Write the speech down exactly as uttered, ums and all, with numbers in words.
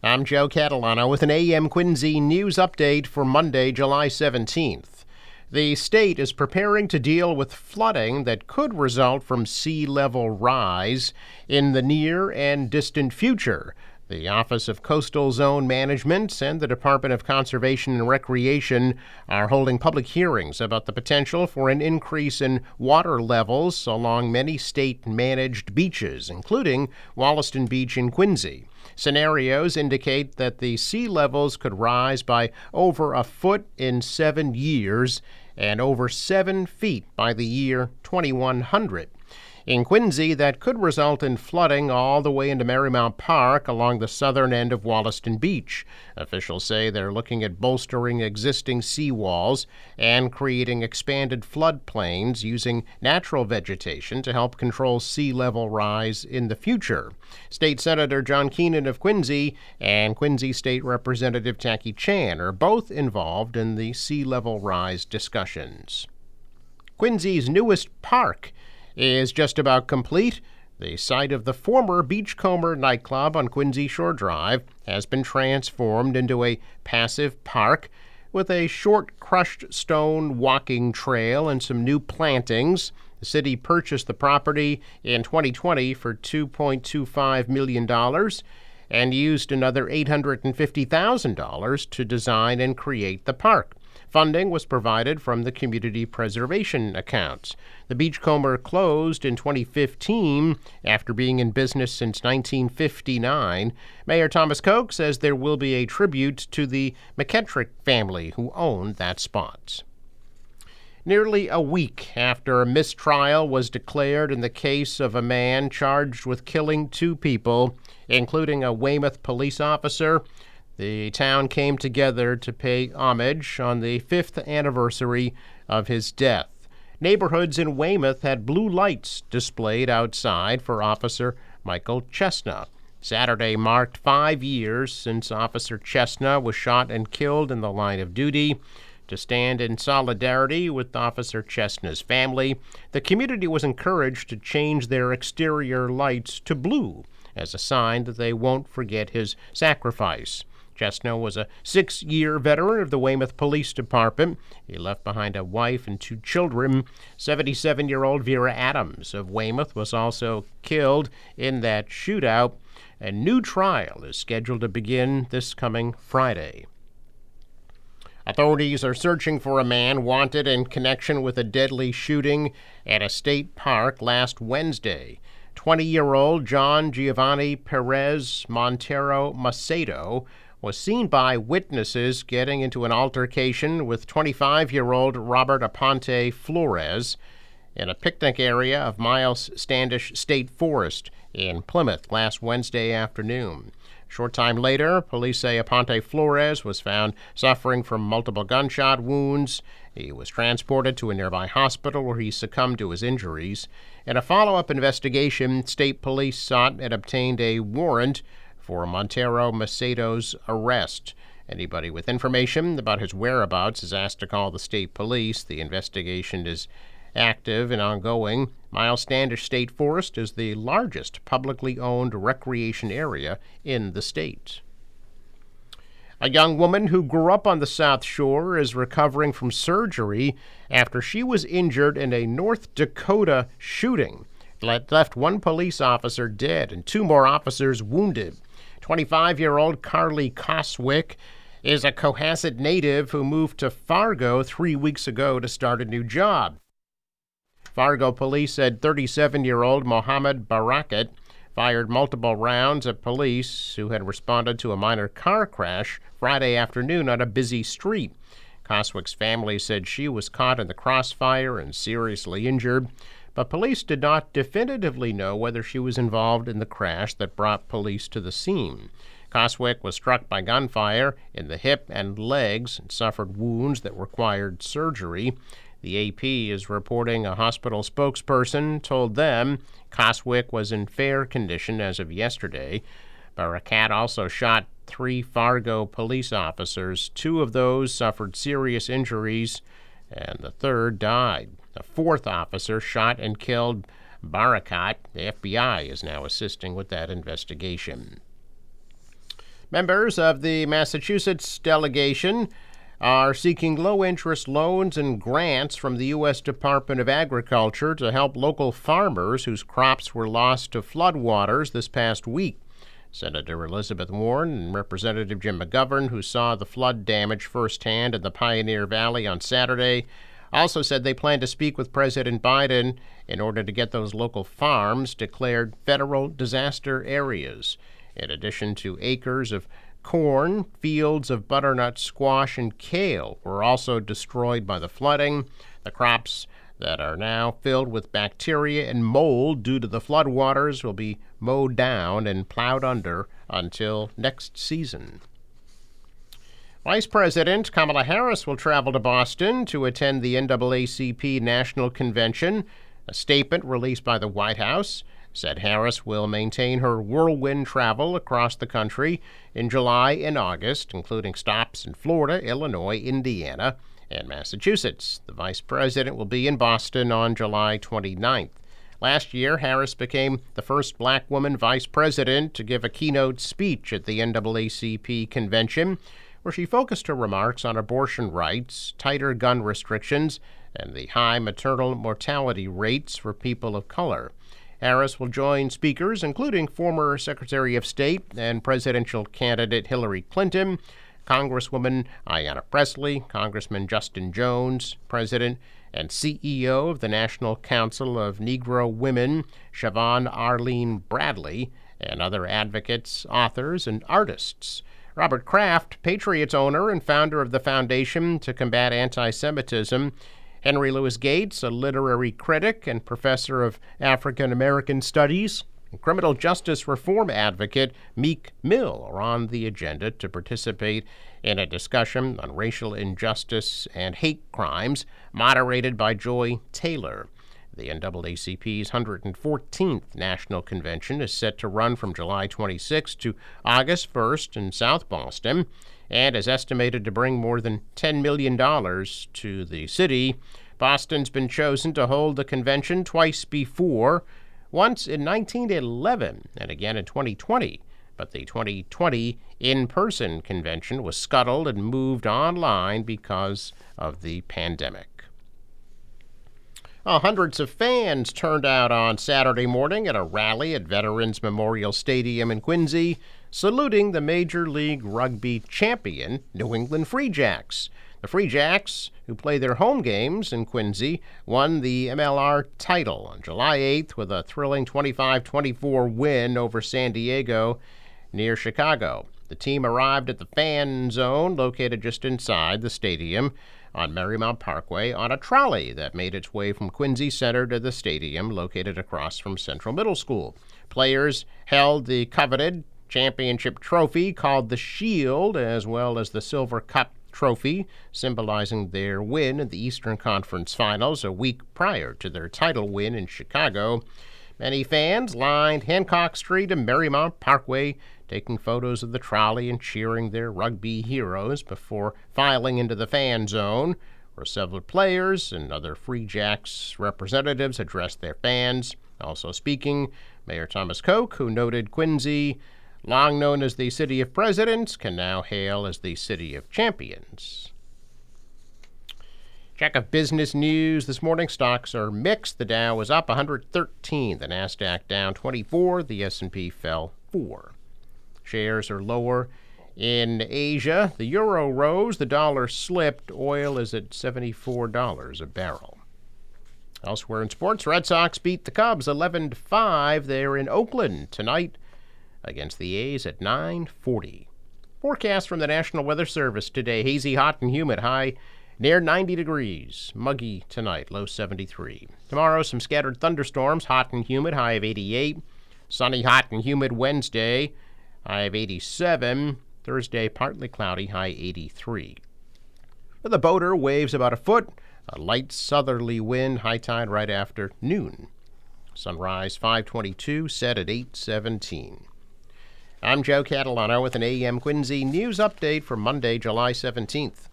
I'm Joe Catalano with an A M Quincy news update for Monday, July seventeenth. The state is preparing to deal with flooding that could result from sea level rise in the near and distant future. The Office of Coastal Zone Management and the Department of Conservation and Recreation are holding public hearings about the potential for an increase in water levels along many state-managed beaches, including Wollaston Beach in Quincy. Scenarios indicate that the sea levels could rise by over a foot in seven years and over seven feet by the year twenty-one hundred. In Quincy, that could result in flooding all the way into Marymount Park along the southern end of Wollaston Beach. Officials say they're looking at bolstering existing seawalls and creating expanded floodplains using natural vegetation to help control sea level rise in the future. State Senator John Keenan of Quincy and Quincy State Representative Tackey Chan are both involved in the sea level rise discussions. Quincy's newest park is just about complete. The site of the former Beachcomber nightclub on Quincy Shore Drive has been transformed into a passive park with a short crushed stone walking trail and some new plantings. The city purchased the property in twenty twenty for two point two five million dollars and used another eight hundred fifty thousand dollars to design and create the park. Funding was provided from the community preservation accounts. The Beachcomber closed in twenty fifteen after being in business since nineteen fifty-nine. Mayor Thomas Koch says there will be a tribute to the McKettrick family who owned that spot. Nearly a week after a mistrial was declared in the case of a man charged with killing two people, including a Weymouth police officer, the town came together to pay homage on the fifth anniversary of his death. Neighborhoods in Weymouth had blue lights displayed outside for Officer Michael Chesna. Saturday marked five years since Officer Chesna was shot and killed in the line of duty. To stand in solidarity with Officer Chesna's family, the community was encouraged to change their exterior lights to blue as a sign that they won't forget his sacrifice. Chesna was a six-year veteran of the Weymouth Police Department. He left behind a wife and two children. seventy-seven-year-old Vera Adams of Weymouth was also killed in that shootout. A new trial is scheduled to begin this coming Friday. Authorities are searching for a man wanted in connection with a deadly shooting at a state park last Wednesday. twenty-year-old John Giovanni Perez Montero Macedo was seen by witnesses getting into an altercation with twenty-five-year-old Robert Aponte Flores in a picnic area of Miles Standish State Forest in Plymouth last Wednesday afternoon. A short time later, police say Aponte Flores was found suffering from multiple gunshot wounds. He was transported to a nearby hospital where he succumbed to his injuries. In a follow-up investigation, state police sought and obtained a warrant for Montero Macedo's arrest. Anybody with information about his whereabouts is asked to call the state police. The investigation is active and ongoing. Miles Standish State Forest is the largest publicly owned recreation area in the state. A young woman who grew up on the South Shore is recovering from surgery after she was injured in a North Dakota shooting that left one police officer dead and two more officers wounded. twenty-five-year-old Carly Koswick is a Cohasset native who moved to Fargo three weeks ago to start a new job. Fargo police said thirty-seven-year-old Mohammed Barakat fired multiple rounds at police who had responded to a minor car crash Friday afternoon on a busy street. Koswick's family said she was caught in the crossfire and seriously injured, but police did not definitively know whether she was involved in the crash that brought police to the scene. Koswick was struck by gunfire in the hip and legs and suffered wounds that required surgery. The A P is reporting a hospital spokesperson told them Koswick was in fair condition as of yesterday. Barakat also shot three Fargo police officers. Two of those suffered serious injuries, and the third died. A fourth officer shot and killed Barakat. The F B I is now assisting with that investigation. Members of the Massachusetts delegation are seeking low-interest loans and grants from the U S Department of Agriculture to help local farmers whose crops were lost to floodwaters this past week. Senator Elizabeth Warren and Representative Jim McGovern, who saw the flood damage firsthand in the Pioneer Valley on Saturday, also said they plan to speak with President Biden in order to get those local farms declared federal disaster areas. In addition to acres of corn, fields of butternut squash and kale were also destroyed by the flooding. The crops that are now filled with bacteria and mold due to the floodwaters will be mowed down and plowed under until next season. Vice President Kamala Harris will travel to Boston to attend the N double A C P National Convention. A statement released by the White House said Harris will maintain her whirlwind travel across the country in July and August, including stops in Florida, Illinois, Indiana, and Massachusetts. The vice president will be in Boston on July twenty-ninth. Last year, Harris became the first black woman vice president to give a keynote speech at the N double A C P convention, where she focused her remarks on abortion rights, tighter gun restrictions, and the high maternal mortality rates for people of color. Harris will join speakers, including former Secretary of State and presidential candidate Hillary Clinton, Congresswoman Ayanna Pressley, Congressman Justin Jones, President and C E O of the National Council of Negro Women, Siobhan Arlene Bradley, and other advocates, authors, and artists. Robert Kraft, Patriots owner and founder of the Foundation to Combat Anti-Semitism, Henry Louis Gates, a literary critic and professor of African American studies, criminal justice reform advocate Meek Mill are on the agenda to participate in a discussion on racial injustice and hate crimes, moderated by Joy Taylor. The N double A C P's one hundred fourteenth National Convention is set to run from July twenty-sixth to August first in South Boston, and is estimated to bring more than ten million dollars to the city. Boston's been chosen to hold the convention twice before, once in nineteen eleven and again in twenty twenty, but the twenty twenty in-person convention was scuttled and moved online because of the pandemic. Uh, hundreds of fans turned out on Saturday morning at a rally at Veterans Memorial Stadium in Quincy, saluting the Major League Rugby champion, New England Free Jacks. The Free Jacks, who play their home games in Quincy, won the M L R title on July eighth with a thrilling twenty-five twenty-four win over San Diego near Chicago. The team arrived at the fan zone located just inside the stadium on Marymount Parkway on a trolley that made its way from Quincy Center to the stadium located across from Central Middle School. Players held the coveted championship trophy called the Shield, as well as the Silver Cup trophy, symbolizing their win in the Eastern Conference Finals a week prior to their title win in Chicago. Many fans lined Hancock Street and Marymount Parkway, taking photos of the trolley and cheering their rugby heroes before filing into the fan zone, where several players and other Free Jacks representatives addressed their fans. Also speaking, Mayor Thomas Koch, who noted Quincy, long known as the City of Presidents, can now hail as the City of Champions. Check of business news this morning. Stocks are mixed. The Dow was up one hundred thirteen. The NASDAQ down twenty-four. The S and P fell four. Shares are lower in Asia. The euro rose. The dollar slipped. Oil is at seventy-four dollars a barrel. Elsewhere in sports, Red Sox beat the Cubs eleven to five. They're in Oakland tonight against the A's at nine forty. Forecast from the National Weather Service today. Hazy, hot, and humid. High near ninety degrees. Muggy tonight. Low seventy-three. Tomorrow, some scattered thunderstorms. Hot and humid. High of eighty-eight. Sunny, hot, and humid Wednesday. High of eighty-seven. Thursday, partly cloudy. High eighty-three. For the boater, waves about a foot. A light southerly wind. High tide right after noon. Sunrise five twenty-two. Set at eight seventeen. I'm Joe Catalano with an A M Quincy news update for Monday, July seventeenth.